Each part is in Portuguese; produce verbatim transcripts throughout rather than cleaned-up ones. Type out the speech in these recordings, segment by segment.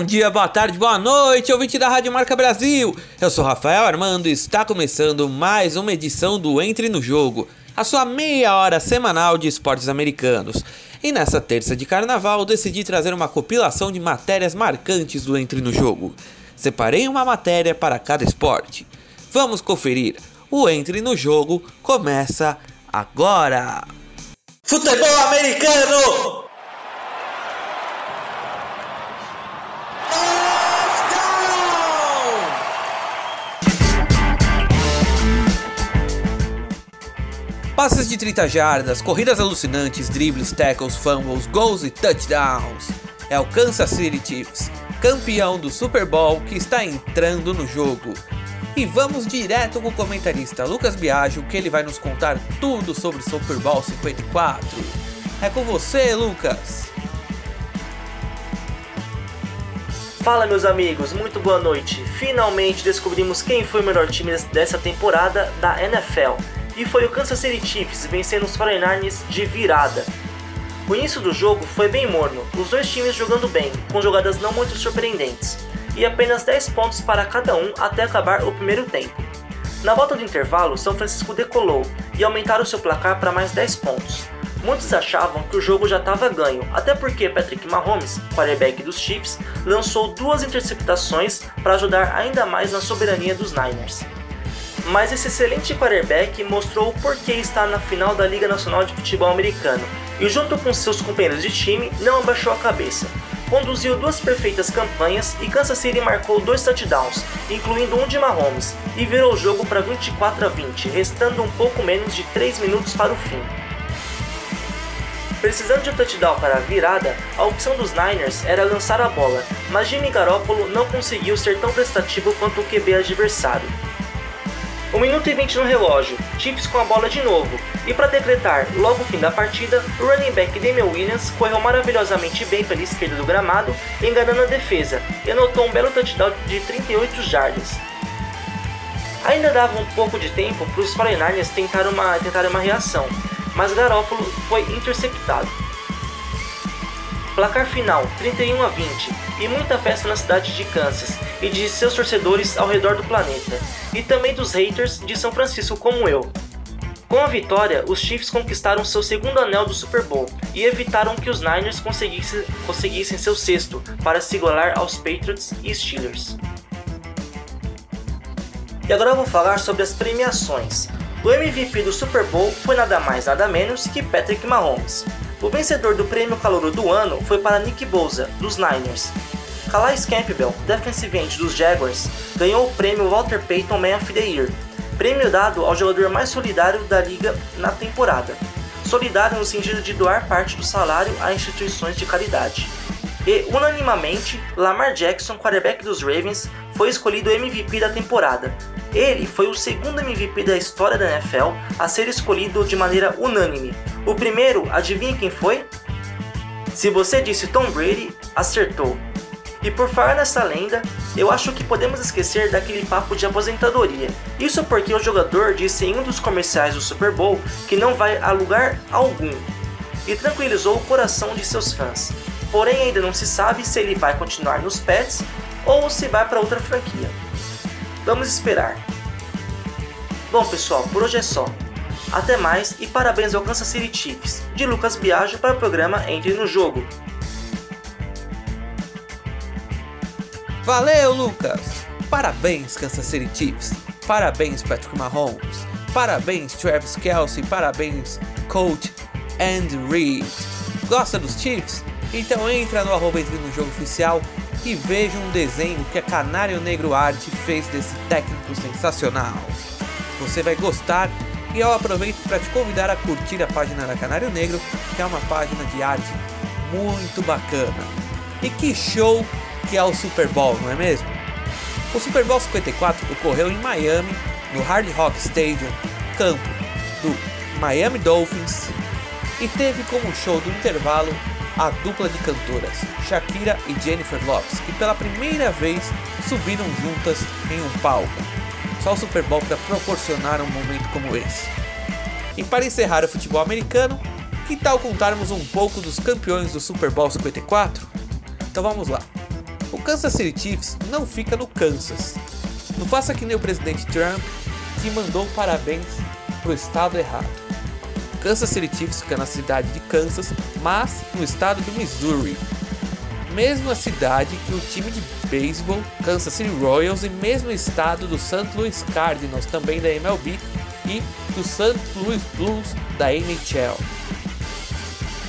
Bom dia, boa tarde, boa noite, ouvinte da Rádio Marca Brasil. Eu sou Rafael Armando e está começando mais uma edição do Entre no Jogo, a sua meia hora semanal de esportes americanos. E nessa terça de carnaval, decidi trazer uma compilação de matérias marcantes do Entre no Jogo. Separei uma matéria para cada esporte. Vamos conferir. O Entre no Jogo começa agora. Futebol americano! Passes de trinta jardas, corridas alucinantes, dribles, tackles, fumbles, gols e touchdowns. É o Kansas City Chiefs, campeão do Super Bowl, que está entrando no jogo. E vamos direto com o comentarista Lucas Biaggio, que ele vai nos contar tudo sobre o Super Bowl cinquenta e quatro. É com você, Lucas! Fala, meus amigos, muito boa noite. Finalmente descobrimos quem foi o melhor time dessa temporada da N F L. E foi o Kansas City Chiefs vencendo os quarenta e nine ers de virada. O início do jogo foi bem morno, os dois times jogando bem, com jogadas não muito surpreendentes, e apenas dez pontos para cada um até acabar o primeiro tempo. Na volta do intervalo, São Francisco decolou e aumentaram seu placar para mais dez pontos. Muitos achavam que o jogo já estava ganho, até porque Patrick Mahomes, quarterback dos Chiefs, lançou duas interceptações para ajudar ainda mais na soberania dos Niners. Mas esse excelente quarterback mostrou o porquê está na final da Liga Nacional de Futebol Americano e, junto com seus companheiros de time, não abaixou a cabeça. Conduziu duas perfeitas campanhas e Kansas City marcou dois touchdowns, incluindo um de Mahomes, e virou o jogo para vinte e quatro a vinte, restando um pouco menos de três minutos para o fim. Precisando de um touchdown para a virada, a opção dos Niners era lançar a bola, mas Jimmy Garoppolo não conseguiu ser tão prestativo quanto o Q B adversário. um minuto e vinte no relógio, Chiefs com a bola de novo, e para decretar logo o fim da partida, o running back Damien Williams correu maravilhosamente bem pela esquerda do gramado, enganando a defesa, e anotou um belo touchdown de trinta e oito jardas. Ainda dava um pouco de tempo para os quarenta e nine ers tentarem uma, tentarem uma reação, mas Garoppolo foi interceptado. Placar final, trinta e um a vinte, e muita festa na cidade de Kansas e de seus torcedores ao redor do planeta, e também dos haters de São Francisco como eu. Com a vitória, os Chiefs conquistaram seu segundo anel do Super Bowl e evitaram que os Niners conseguissem, conseguissem seu sexto para se igualar aos Patriots e Steelers. E agora eu vou falar sobre as premiações. O M V P do Super Bowl foi nada mais nada menos que Patrick Mahomes. O vencedor do prêmio Calouro do Ano foi para Nick Bosa, dos Niners. Calais Campbell, defensive end dos Jaguars, ganhou o prêmio Walter Payton Man of the Year, prêmio dado ao jogador mais solidário da liga na temporada. Solidário no sentido de doar parte do salário a instituições de caridade. E, unanimamente, Lamar Jackson, quarterback dos Ravens, foi escolhido M V P da temporada. Ele foi o segundo M V P da história da N F L a ser escolhido de maneira unânime. O primeiro, adivinha quem foi? Se você disse Tom Brady, acertou. E por falar nessa lenda, eu acho que podemos esquecer daquele papo de aposentadoria. Isso porque o jogador disse em um dos comerciais do Super Bowl que não vai a lugar algum. E tranquilizou o coração de seus fãs. Porém, ainda não se sabe se ele vai continuar nos Pats ou se vai para outra franquia. Vamos esperar. Bom, pessoal, por hoje é só. Até mais e parabéns ao Kansas City Chiefs, de Lucas Biaggio para o programa Entre no Jogo. Valeu, Lucas! Parabéns, Kansas City Chiefs! Parabéns, Patrick Mahomes! Parabéns, Travis Kelce! Parabéns, Coach Andy Reid! Gosta dos Chiefs? Então entra no arroba Entre no Jogo Oficial e veja um desenho que a Canário Negro Arte fez desse técnico sensacional. Você vai gostar. E eu aproveito para te convidar a curtir a página da Canário Negro, que é uma página de arte muito bacana. E que show que é o Super Bowl, não é mesmo? O Super Bowl cinquenta e quatro ocorreu em Miami, no Hard Rock Stadium, campo do Miami Dolphins, e teve como show do intervalo a dupla de cantoras, Shakira e Jennifer Lopez, que pela primeira vez subiram juntas em um palco. Só o Super Bowl para proporcionar um momento como esse. E para encerrar o futebol americano, que tal contarmos um pouco dos campeões do Super Bowl cinquenta e quatro? Então vamos lá. O Kansas City Chiefs não fica no Kansas. Não faça que nem o presidente Trump, que mandou parabéns pro estado errado. O Kansas City Chiefs fica na cidade de Kansas, mas no estado do Missouri. Mesma cidade que o time de beisebol Kansas City Royals e mesmo estado do Saint Louis Cardinals, também da M L B, e do Saint Louis Blues da N H L.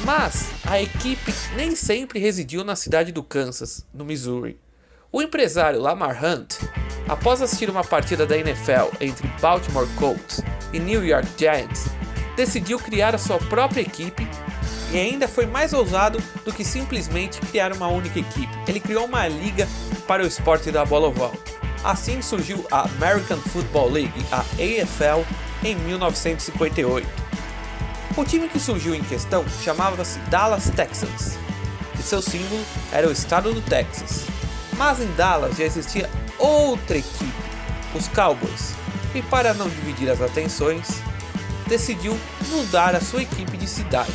Mas a equipe nem sempre residiu na cidade do Kansas, no Missouri. O empresário Lamar Hunt, após assistir uma partida da N F L entre Baltimore Colts e New York Giants, decidiu criar a sua própria equipe e ainda foi mais ousado do que simplesmente criar uma única equipe. Ele criou uma liga para o esporte da bola oval. Assim surgiu a American Football League, a A F L, em mil novecentos e cinquenta e oito. O time que surgiu em questão chamava-se Dallas Texans, e seu símbolo era o estado do Texas. Mas em Dallas já existia outra equipe, os Cowboys, e para não dividir as atenções, decidiu mudar a sua equipe de cidade.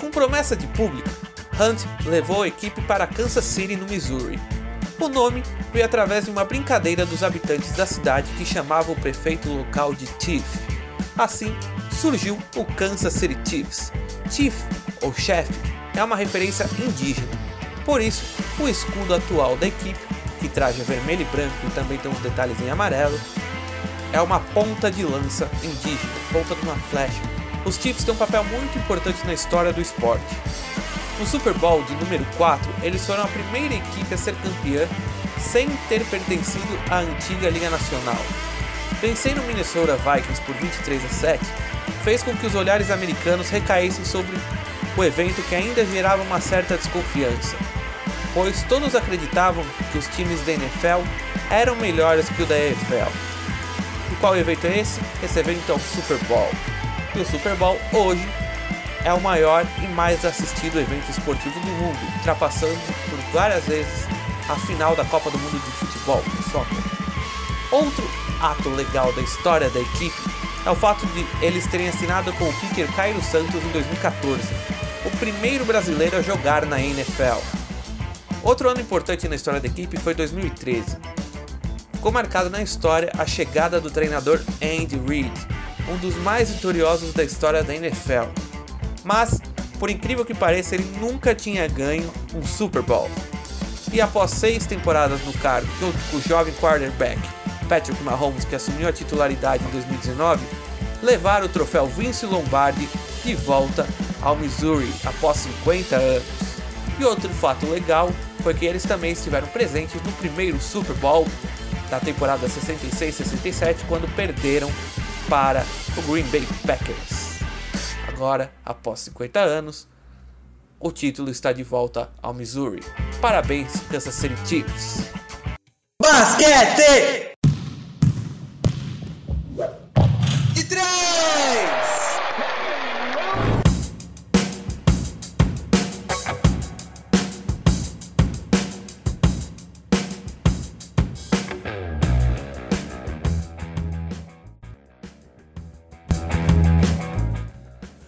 Com promessa de público, Hunt levou a equipe para Kansas City, no Missouri. O nome veio através de uma brincadeira dos habitantes da cidade que chamava o prefeito local de Chief. Assim, surgiu o Kansas City Chiefs. Chief, ou chefe, é uma referência indígena. Por isso, o escudo atual da equipe, que traja vermelho e branco e também tem uns detalhes em amarelo, é uma ponta de lança indígena, ponta de uma flecha. Os Chiefs têm um papel muito importante na história do esporte. No Super Bowl de número quatro, eles foram a primeira equipe a ser campeã sem ter pertencido à antiga Liga Nacional. Vencendo o Minnesota Vikings por vinte e três a sete, fez com que os olhares americanos recaíssem sobre o evento, que ainda gerava uma certa desconfiança, pois todos acreditavam que os times da N F L eram melhores que o da A F L. E qual evento é esse? Esse evento é o Super Bowl. E o Super Bowl hoje é o maior e mais assistido evento esportivo do mundo, ultrapassando por várias vezes a final da Copa do Mundo de Futebol, o soccer. Outro ato legal da história da equipe é o fato de eles terem assinado com o kicker Cairo Santos em dois mil e catorze, o primeiro brasileiro a jogar na N F L. Outro ano importante na história da equipe foi dois mil e treze. Ficou marcado na história a chegada do treinador Andy Reid, um dos mais vitoriosos da história da N F L. Mas, por incrível que pareça, ele nunca tinha ganho um Super Bowl. E após seis temporadas no cargo, junto com o jovem quarterback Patrick Mahomes, que assumiu a titularidade em dois mil e dezenove, levaram o troféu Vince Lombardi de volta ao Missouri após cinquenta anos. E outro fato legal foi que eles também estiveram presentes no primeiro Super Bowl da temporada sessenta e seis sessenta e sete, quando perderam para o Green Bay Packers. Agora, após cinquenta anos, o título está de volta ao Missouri. Parabéns, Kansas City Chiefs! Basquete!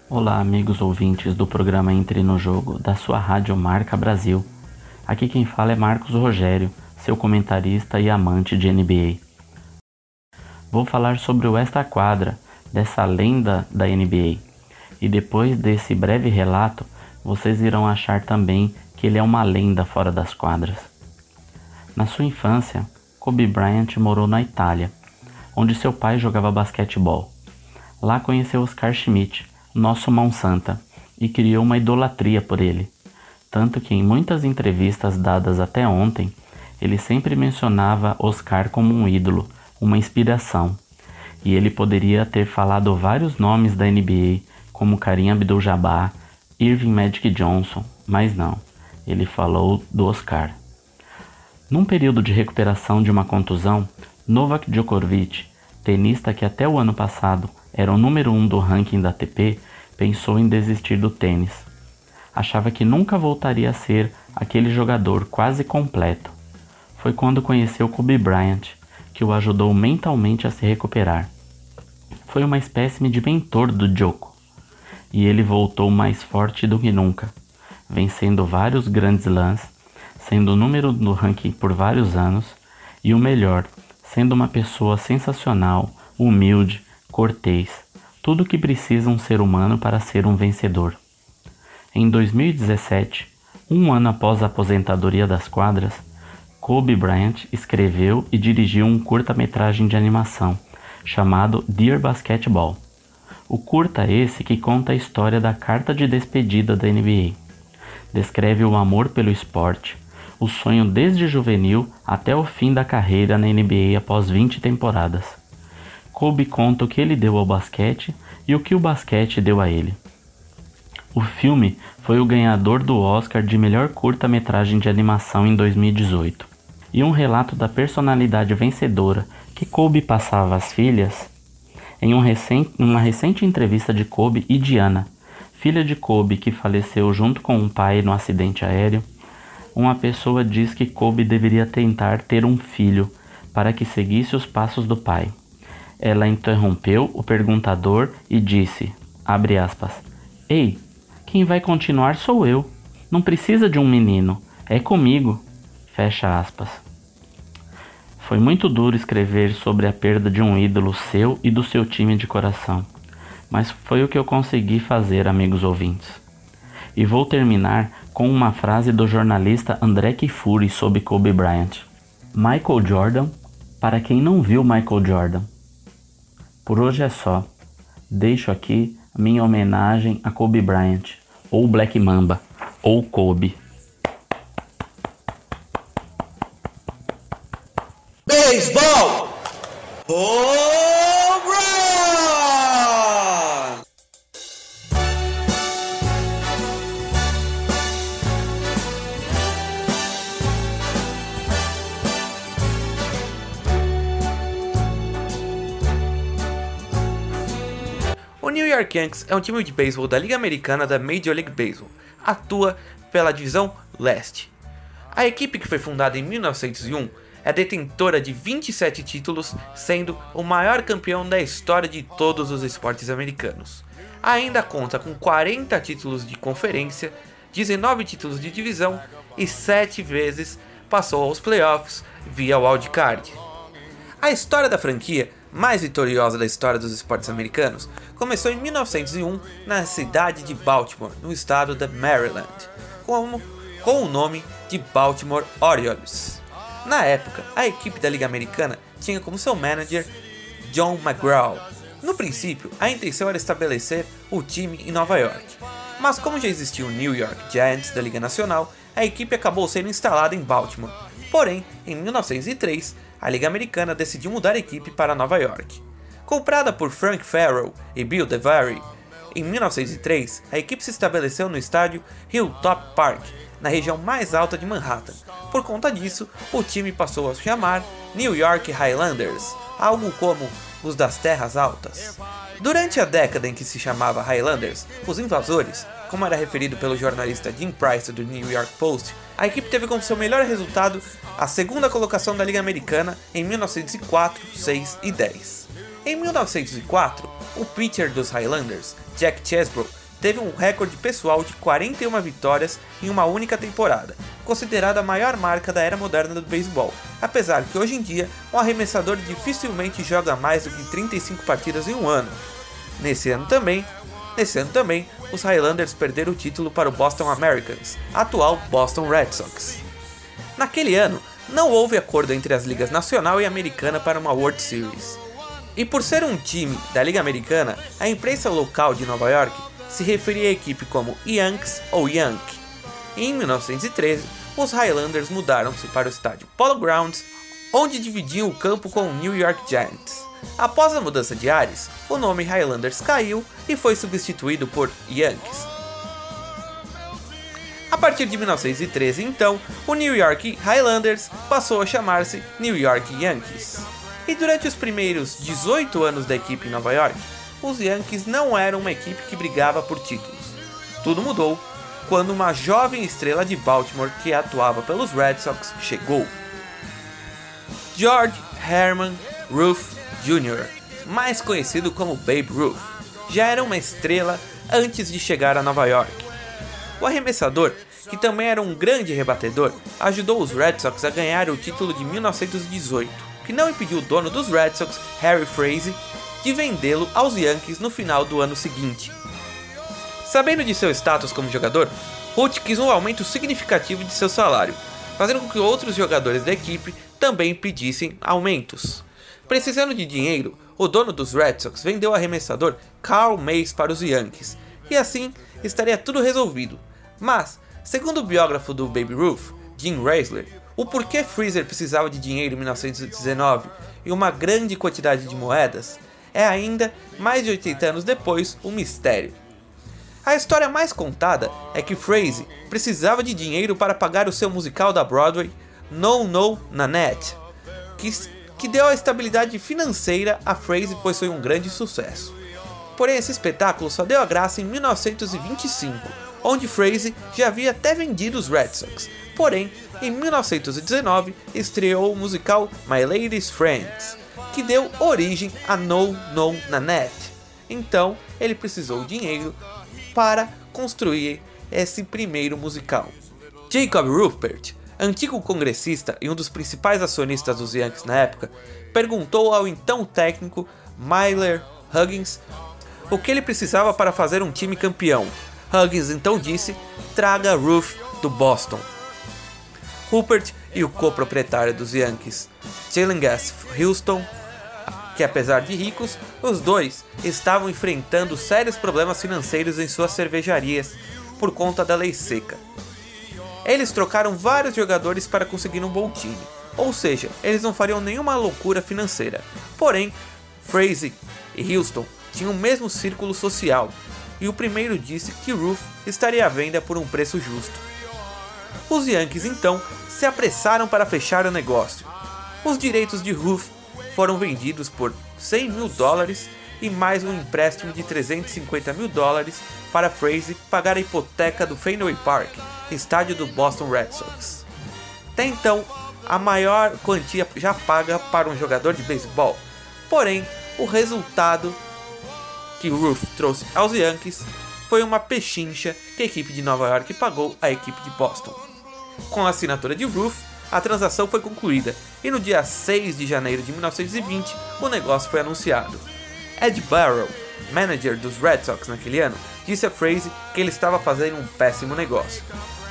Olá, amigos ouvintes do programa Entre no Jogo, da sua Rádio Marca Brasil. Aqui quem fala é Marcos Rogério, seu comentarista e amante de N B A. Vou falar sobre o Extra Quadra, dessa lenda da N B A. E depois desse breve relato, vocês irão achar também que ele é uma lenda fora das quadras. Na sua infância, Kobe Bryant morou na Itália, onde seu pai jogava basquetebol. Lá conheceu Oscar Schmidt, nosso mão santa, e criou uma idolatria por ele, tanto que em muitas entrevistas dadas até ontem, ele sempre mencionava Oscar como um ídolo, uma inspiração, e ele poderia ter falado vários nomes da N B A, como Kareem Abdul-Jabbar, Irving Magic Johnson, mas não, ele falou do Oscar. Num período de recuperação de uma contusão, Novak Djokovic, tenista que até o ano passado era o número um do ranking da A T P, pensou em desistir do tênis. Achava que nunca voltaria a ser aquele jogador quase completo. Foi quando conheceu Kobe Bryant, que o ajudou mentalmente a se recuperar. Foi uma espécie de mentor do Djoko. E ele voltou mais forte do que nunca, vencendo vários Grand Slams, sendo o número no ranking por vários anos, e o melhor, sendo uma pessoa sensacional, humilde, cortês, tudo o que precisa um ser humano para ser um vencedor. Em dois mil e dezessete, um ano após a aposentadoria das quadras, Kobe Bryant escreveu e dirigiu um curta-metragem de animação, chamado Dear Basketball. O curta é esse que conta a história da carta de despedida da N B A. Descreve o amor pelo esporte, o sonho desde juvenil até o fim da carreira na N B A após vinte temporadas. Kobe conta o que ele deu ao basquete e o que o basquete deu a ele. O filme foi o ganhador do Oscar de melhor curta-metragem de animação em dois mil e dezoito. E um relato da personalidade vencedora que Kobe passava às filhas. Em um recente, uma recente entrevista de Kobe e Diana, filha de Kobe que faleceu junto com um pai no acidente aéreo, uma pessoa diz que Kobe deveria tentar ter um filho para que seguisse os passos do pai. Ela interrompeu o perguntador e disse, abre aspas, "Ei, quem vai continuar sou eu. Não precisa de um menino, é comigo." Fecha aspas. Foi muito duro escrever sobre a perda de um ídolo seu e do seu time de coração, mas foi o que eu consegui fazer, amigos ouvintes. E vou terminar com uma frase do jornalista André Kifuri sobre Kobe Bryant. Michael Jordan, para quem não viu Michael Jordan. Por hoje é só. Deixo aqui minha homenagem a Kobe Bryant, ou Black Mamba, ou Kobe. Baseball! Home run! O New York Yankees é um time de beisebol da Liga Americana da Major League Baseball. Atua pela divisão leste. A equipe, que foi fundada em mil novecentos e um, é detentora de vinte e sete títulos, sendo o maior campeão da história de todos os esportes americanos. Ainda conta com quarenta títulos de conferência, dezenove títulos de divisão e sete vezes passou aos playoffs via wildcard. A história da franquia, mais vitoriosa da história dos esportes americanos, começou em mil novecentos e um na cidade de Baltimore, no estado da Maryland, como, com o nome de Baltimore Orioles. Na época, a equipe da Liga Americana tinha como seu manager John McGraw. No princípio, a intenção era estabelecer o time em Nova York, mas como já existia o New York Giants da Liga Nacional, a equipe acabou sendo instalada em Baltimore. Porém, em mil novecentos e três, a Liga Americana decidiu mudar a equipe para Nova York. Comprada por Frank Farrell e Bill DeVary, em mil novecentos e três, a equipe se estabeleceu no estádio Hilltop Park, na região mais alta de Manhattan. Por conta disso, o time passou a se chamar New York Highlanders, algo como os das terras altas. Durante a década em que se chamava Highlanders, os invasores, como era referido pelo jornalista Jim Price do New York Post, a equipe teve como seu melhor resultado a segunda colocação da Liga Americana em mil novecentos e quatro, seis e dez. Em mil novecentos e quatro, o pitcher dos Highlanders, Jack Chesbrough, teve um recorde pessoal de quarenta e uma vitórias em uma única temporada, considerada a maior marca da era moderna do beisebol, apesar que hoje em dia um arremessador dificilmente joga mais do que trinta e cinco partidas em um ano. Nesse ano também, nesse ano também, os Highlanders perderam o título para o Boston Americans, atual Boston Red Sox. Naquele ano, não houve acordo entre as ligas nacional e americana para uma World Series. E por ser um time da Liga Americana, a imprensa local de Nova York se referia à equipe como Yanks ou Yankee. Em mil novecentos e treze, os Highlanders mudaram-se para o estádio Polo Grounds, onde dividiam o campo com o New York Giants. Após a mudança de ares, o nome Highlanders caiu e foi substituído por Yankees. A partir de mil novecentos e treze, então, o New York Highlanders passou a chamar-se New York Yankees. E durante os primeiros dezoito anos da equipe em Nova York, os Yankees não eram uma equipe que brigava por títulos. Tudo mudou quando uma jovem estrela de Baltimore que atuava pelos Red Sox chegou. George Herman Ruth Júnior, mais conhecido como Babe Ruth, já era uma estrela antes de chegar a Nova York. O arremessador que também era um grande rebatedor, ajudou os Red Sox a ganhar o título de mil novecentos e dezoito, que não impediu o dono dos Red Sox, Harry Frazee, de vendê-lo aos Yankees no final do ano seguinte. Sabendo de seu status como jogador, Ruth quis um aumento significativo de seu salário, fazendo com que outros jogadores da equipe também pedissem aumentos. Precisando de dinheiro, o dono dos Red Sox vendeu o arremessador Carl Mays para os Yankees, e assim estaria tudo resolvido. Mas, segundo o biógrafo do Babe Ruth, Jim Raisler, o porquê Freezer precisava de dinheiro em mil novecentos e dezenove e uma grande quantidade de moedas é ainda, mais de oitenta anos depois, um mistério. A história mais contada é que Frazee precisava de dinheiro para pagar o seu musical da Broadway, No No Nanette, que, que deu a estabilidade financeira a Frazee, pois foi um grande sucesso. Porém, esse espetáculo só deu a graça em mil novecentos e vinte e cinco, onde Frazee já havia até vendido os Red Sox. Porém, em mil novecentos e dezenove, estreou o musical My Lady's Friends, que deu origem a No No Nanette. Então, ele precisou de dinheiro para construir esse primeiro musical. Jacob Rupert, antigo congressista e um dos principais acionistas dos Yankees na época, perguntou ao então técnico Myler Huggins o que ele precisava para fazer um time campeão. Huggins então disse: traga Ruth do Boston. Rupert e o coproprietário dos Yankees, Jalen Gas Houston, que apesar de ricos, os dois estavam enfrentando sérios problemas financeiros em suas cervejarias por conta da lei seca. Eles trocaram vários jogadores para conseguir um bom time, ou seja, eles não fariam nenhuma loucura financeira. Porém, Frazee e Houston tinham o mesmo círculo social, e o primeiro disse que Ruth estaria à venda por um preço justo. Os Yankees então se apressaram para fechar o negócio. Os direitos de Ruth foram vendidos por cem mil dólares e mais um empréstimo de trezentos e cinquenta mil dólares para Frazee pagar a hipoteca do Fenway Park, estádio do Boston Red Sox. Até então, a maior quantia já paga para um jogador de beisebol. Porém, o resultado que Ruth trouxe aos Yankees foi uma pechincha que a equipe de Nova York pagou à equipe de Boston. Com a assinatura de Ruth, a transação foi concluída e no dia seis de janeiro de mil novecentos e vinte o negócio foi anunciado. Ed Barrow, manager dos Red Sox naquele ano, disse a Frazee que ele estava fazendo um péssimo negócio.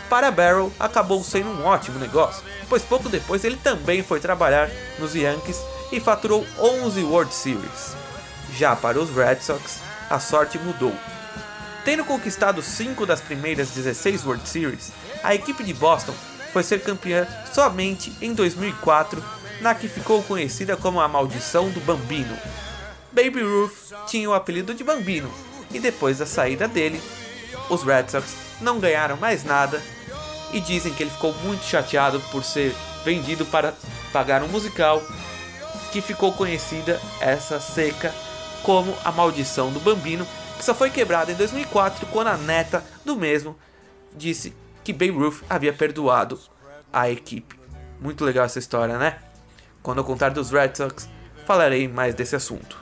Para Barrow, acabou sendo um ótimo negócio, pois pouco depois ele também foi trabalhar nos Yankees e faturou onze World Series. Já para os Red Sox, a sorte mudou. Tendo conquistado cinco das primeiras dezesseis World Series, a equipe de Boston foi ser campeã somente em dois mil e quatro, na que ficou conhecida como a Maldição do Bambino. Babe Ruth tinha o apelido de Bambino, e depois da saída dele, os Red Sox não ganharam mais nada, e dizem que ele ficou muito chateado por ser vendido para pagar um musical, que ficou conhecida essa seca como a Maldição do Bambino, que só foi quebrada em dois mil e quatro quando a neta do mesmo disse que Babe Ruth havia perdoado a equipe. Muito legal essa história, né? Quando eu contar dos Red Sox, falarei mais desse assunto.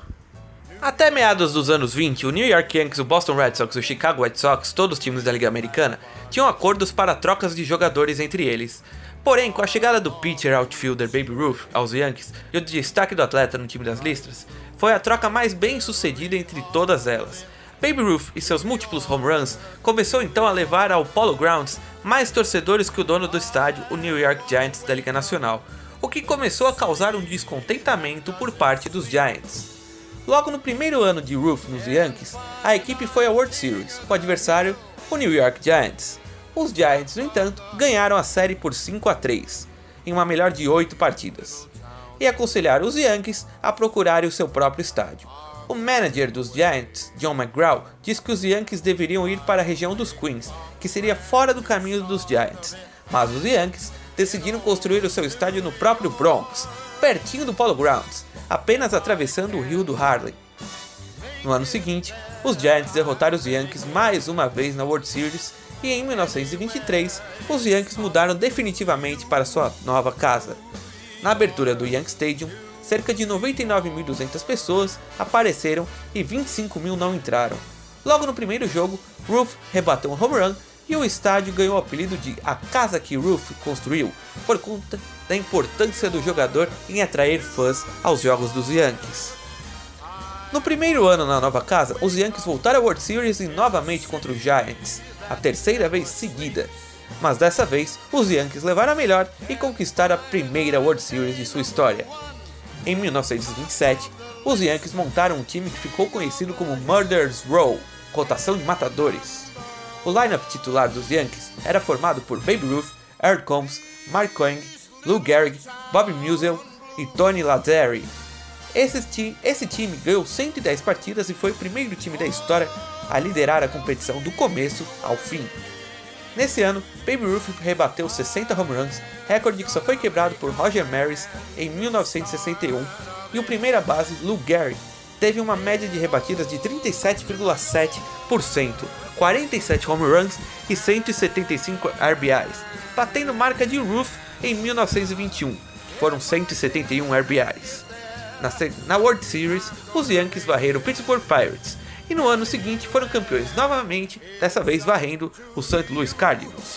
Até meados dos anos vinte, o New York Yankees, o Boston Red Sox e o Chicago White Sox, todos os times da Liga Americana, tinham acordos para trocas de jogadores entre eles. Porém, com a chegada do pitcher outfielder Babe Ruth aos Yankees e o destaque do atleta no time das listras, foi a troca mais bem sucedida entre todas elas. Babe Ruth e seus múltiplos home runs começou então a levar ao Polo Grounds mais torcedores que o dono do estádio, o New York Giants da Liga Nacional, o que começou a causar um descontentamento por parte dos Giants. Logo no primeiro ano de Ruth nos Yankees, a equipe foi à World Series, com o adversário, o New York Giants. Os Giants, no entanto, ganharam a série por cinco a três, em uma melhor de oito partidas, e aconselharam os Yankees a procurarem o seu próprio estádio. O manager dos Giants, John McGraw, disse que os Yankees deveriam ir para a região dos Queens, que seria fora do caminho dos Giants, mas os Yankees decidiram construir o seu estádio no próprio Bronx, pertinho do Polo Grounds, apenas atravessando o rio do Harlem. No ano seguinte, os Giants derrotaram os Yankees mais uma vez na World Series, e em mil novecentos e vinte e três, os Yankees mudaram definitivamente para sua nova casa. Na abertura do Yankee Stadium, cerca de noventa e nove mil e duzentas pessoas apareceram e vinte e cinco mil não entraram. Logo no primeiro jogo, Ruth rebateu um home run e e o estádio ganhou o apelido de A Casa que Ruth Construiu, por conta da importância do jogador em atrair fãs aos jogos dos Yankees. No primeiro ano na nova casa, os Yankees voltaram à World Series e novamente contra os Giants, a terceira vez seguida. Mas dessa vez, os Yankees levaram a melhor e conquistaram a primeira World Series de sua história. Em mil novecentos e vinte e sete, os Yankees montaram um time que ficou conhecido como Murderers Row, cotação de matadores. O lineup titular dos Yankees era formado por Babe Ruth, Earl Combs, Mark Cohn, Lou Gehrig, Bob Musial e Tony Lazzari. Esse, ti- esse time ganhou cento e dez partidas e foi o primeiro time da história a liderar a competição do começo ao fim. Nesse ano, Babe Ruth rebateu sessenta home runs, recorde que só foi quebrado por Roger Maris em mil novecentos e sessenta e um, e o primeira base, Lou Gehrig, teve uma média de rebatidas de trinta e sete vírgula sete por cento, quarenta e sete home runs e cento e setenta e cinco R B Is, batendo marca de Ruth em mil novecentos e vinte e um, que foram cento e setenta e um R B Is. Na World Series, os Yankees varreram o Pittsburgh Pirates, e no ano seguinte foram campeões novamente, dessa vez varrendo o Saint Louis Cardinals.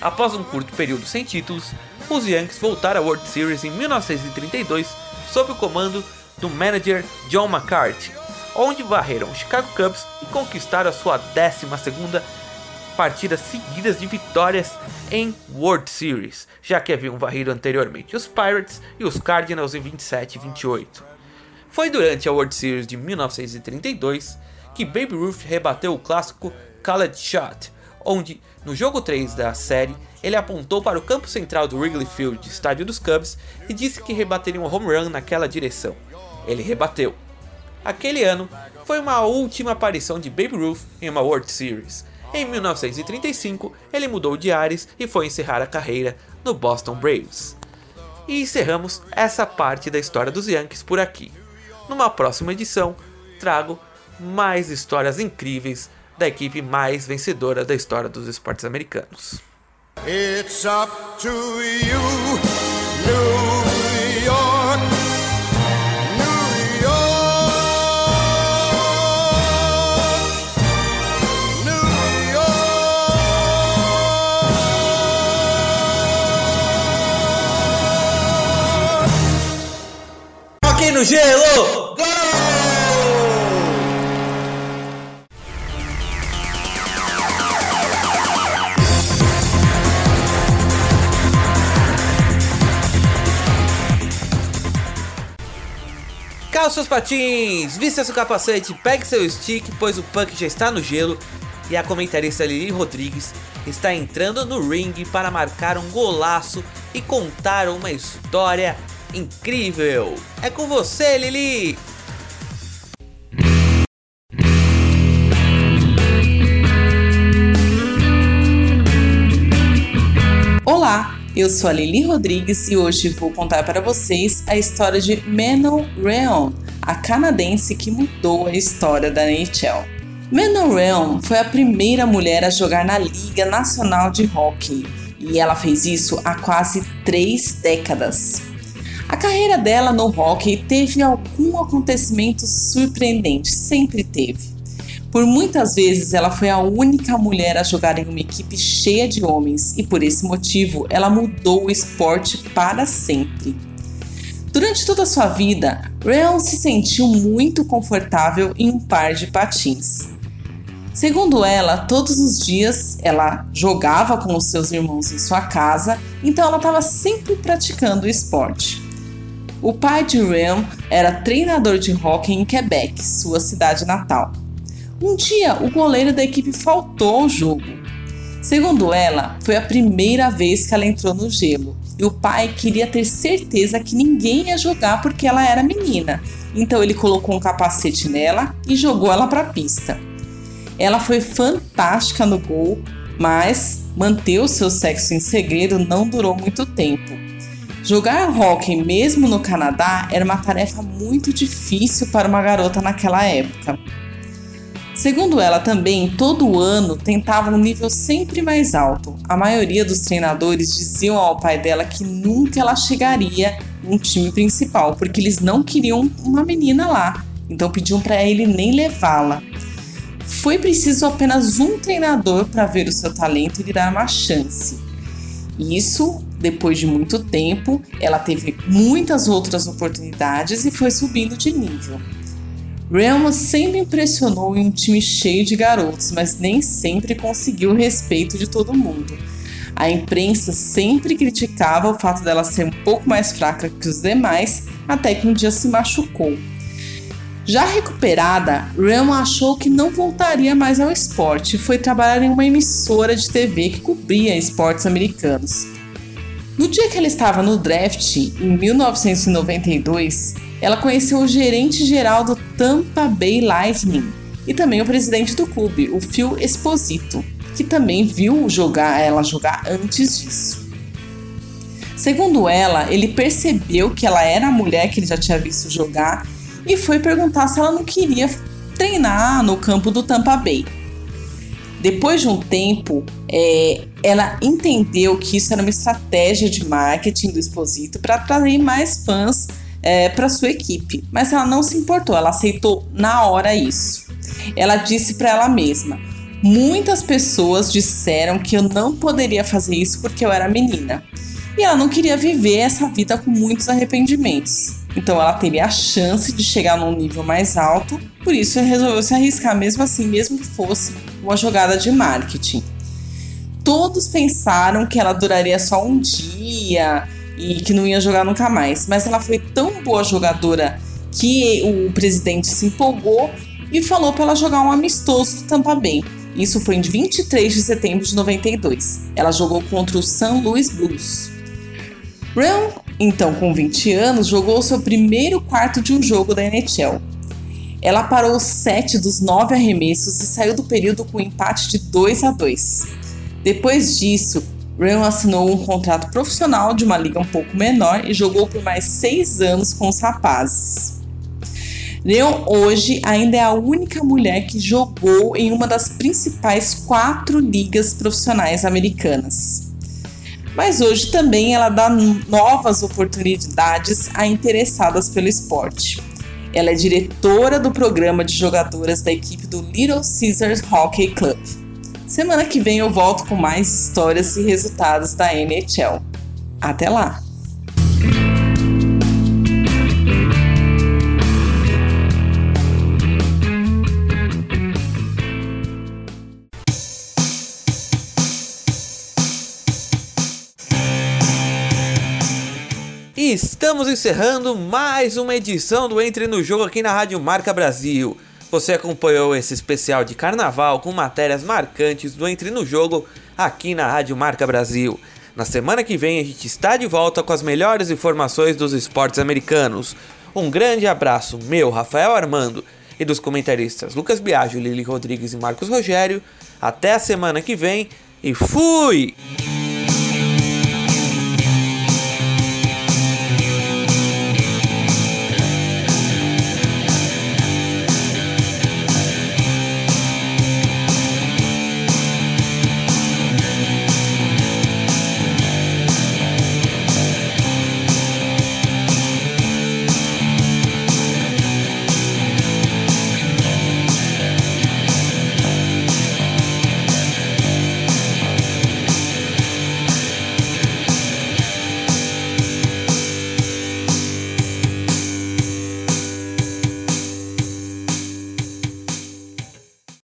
Após um curto período sem títulos, os Yankees voltaram à World Series em mil novecentos e trinta e dois sob o comando do manager John McCarthy, onde varreram os Chicago Cubs e conquistaram a sua décima segunda partida seguidas de vitórias em World Series, já que haviam varrido anteriormente os Pirates e os Cardinals em vinte e sete e vinte e oito. Foi durante a World Series de mil novecentos e trinta e dois que Babe Ruth rebateu o clássico Calais Shot, onde, no jogo três da série, ele apontou para o campo central do Wrigley Field, estádio dos Cubs, e disse que rebateria um home run naquela direção. Ele rebateu. Aquele ano foi uma última aparição de Babe Ruth em uma World Series. Em mil novecentos e trinta e cinco, ele mudou de ares e foi encerrar a carreira no Boston Braves. E encerramos essa parte da história dos Yankees por aqui. Numa próxima edição, trago mais histórias incríveis da equipe mais vencedora da história dos esportes americanos. It's up to you, New York, New York, New York. Aqui no gelo! Calça seus patins, vista seu capacete, pegue seu stick, pois o punk já está no gelo e a comentarista Lili Rodrigues está entrando no ringue para marcar um golaço e contar uma história incrível. É com você, Lili! Olá! Eu sou a Lili Rodrigues e hoje vou contar para vocês a história de Manon Rheaum, a canadense que mudou a história da N H L. Manon Rheaum foi a primeira mulher a jogar na Liga Nacional de Hockey e ela fez isso há quase três décadas. A carreira dela no hockey teve algum acontecimento surpreendente, sempre teve. Por muitas vezes, ela foi a única mulher a jogar em uma equipe cheia de homens e, por esse motivo, ela mudou o esporte para sempre. Durante toda a sua vida, Rheaum se sentiu muito confortável em um par de patins. Segundo ela, todos os dias ela jogava com os seus irmãos em sua casa, então ela estava sempre praticando o esporte. O pai de Rheaum era treinador de hóquei em Quebec, sua cidade natal. Um dia, o goleiro da equipe faltou ao jogo. Segundo ela, foi a primeira vez que ela entrou no gelo e o pai queria ter certeza que ninguém ia jogar porque ela era menina, então ele colocou um capacete nela e jogou ela para a pista. Ela foi fantástica no gol, mas manter o seu sexo em segredo não durou muito tempo. Jogar hóquei mesmo no Canadá era uma tarefa muito difícil para uma garota naquela época. Segundo ela também, todo ano tentava um nível sempre mais alto. A maioria dos treinadores diziam ao pai dela que nunca ela chegaria num time principal, porque eles não queriam uma menina lá, então pediam para ele nem levá-la. foi preciso apenas um treinador para ver o seu talento e lhe dar uma chance. Isso, depois de muito tempo, ela teve muitas outras oportunidades e foi subindo de nível. Ramos sempre impressionou em um time cheio de garotos, mas nem sempre conseguiu o respeito de todo mundo. A imprensa sempre criticava o fato dela ser um pouco mais fraca que os demais, até que um dia se machucou. Já recuperada, Ramos achou que não voltaria mais ao esporte e foi trabalhar em uma emissora de T V que cobria esportes americanos. No dia que ela estava no draft, em mil novecentos e noventa e dois, ela conheceu o gerente-geral do Tampa Bay Lightning e também o presidente do clube, o Phil Esposito, que também viu jogar ela jogar antes disso. Segundo ela, ele percebeu que ela era a mulher que ele já tinha visto jogar e foi perguntar se ela não queria treinar no campo do Tampa Bay. Depois de um tempo, é, ela entendeu que isso era uma estratégia de marketing do Esposito para atrair mais fãs é, para sua equipe, mas ela não se importou, ela aceitou na hora isso. Ela disse para ela mesma: muitas pessoas disseram que eu não poderia fazer isso porque eu era menina. E ela não queria viver essa vida com muitos arrependimentos. Então ela teria a chance de chegar num nível mais alto, por isso ela resolveu se arriscar mesmo assim, mesmo que fosse uma jogada de marketing. Todos pensaram que ela duraria só um dia e que não ia jogar nunca mais, mas ela foi tão boa jogadora que o presidente se empolgou e falou para ela jogar um amistoso do Tampa Bay. Isso foi em vinte e três de setembro de noventa e dois. Ela jogou contra o Saint Louis Blues. Ram, então com vinte anos, jogou seu primeiro quarto de um jogo da N H L. Ela parou sete dos nove arremessos e saiu do período com um empate de dois a dois. Depois disso, Ram assinou um contrato profissional de uma liga um pouco menor e jogou por mais seis anos com os rapazes. Leon hoje ainda é a única mulher que jogou em uma das principais quatro ligas profissionais americanas. Mas hoje também ela dá novas oportunidades a interessadas pelo esporte. Ela é diretora do programa de jogadoras da equipe do Little Caesars Hockey Club. Semana que vem eu volto com mais histórias e resultados da N H L. Até lá! Estamos encerrando mais uma edição do Entre no Jogo aqui na Rádio Marca Brasil. Você acompanhou esse especial de carnaval com matérias marcantes do Entre no Jogo aqui na Rádio Marca Brasil. Na semana que vem a gente está de volta com as melhores informações dos esportes americanos. Um grande abraço meu, Rafael Armando, e dos comentaristas Lucas Biaggio, Lili Rodrigues e Marcos Rogério. Até a semana que vem e fui!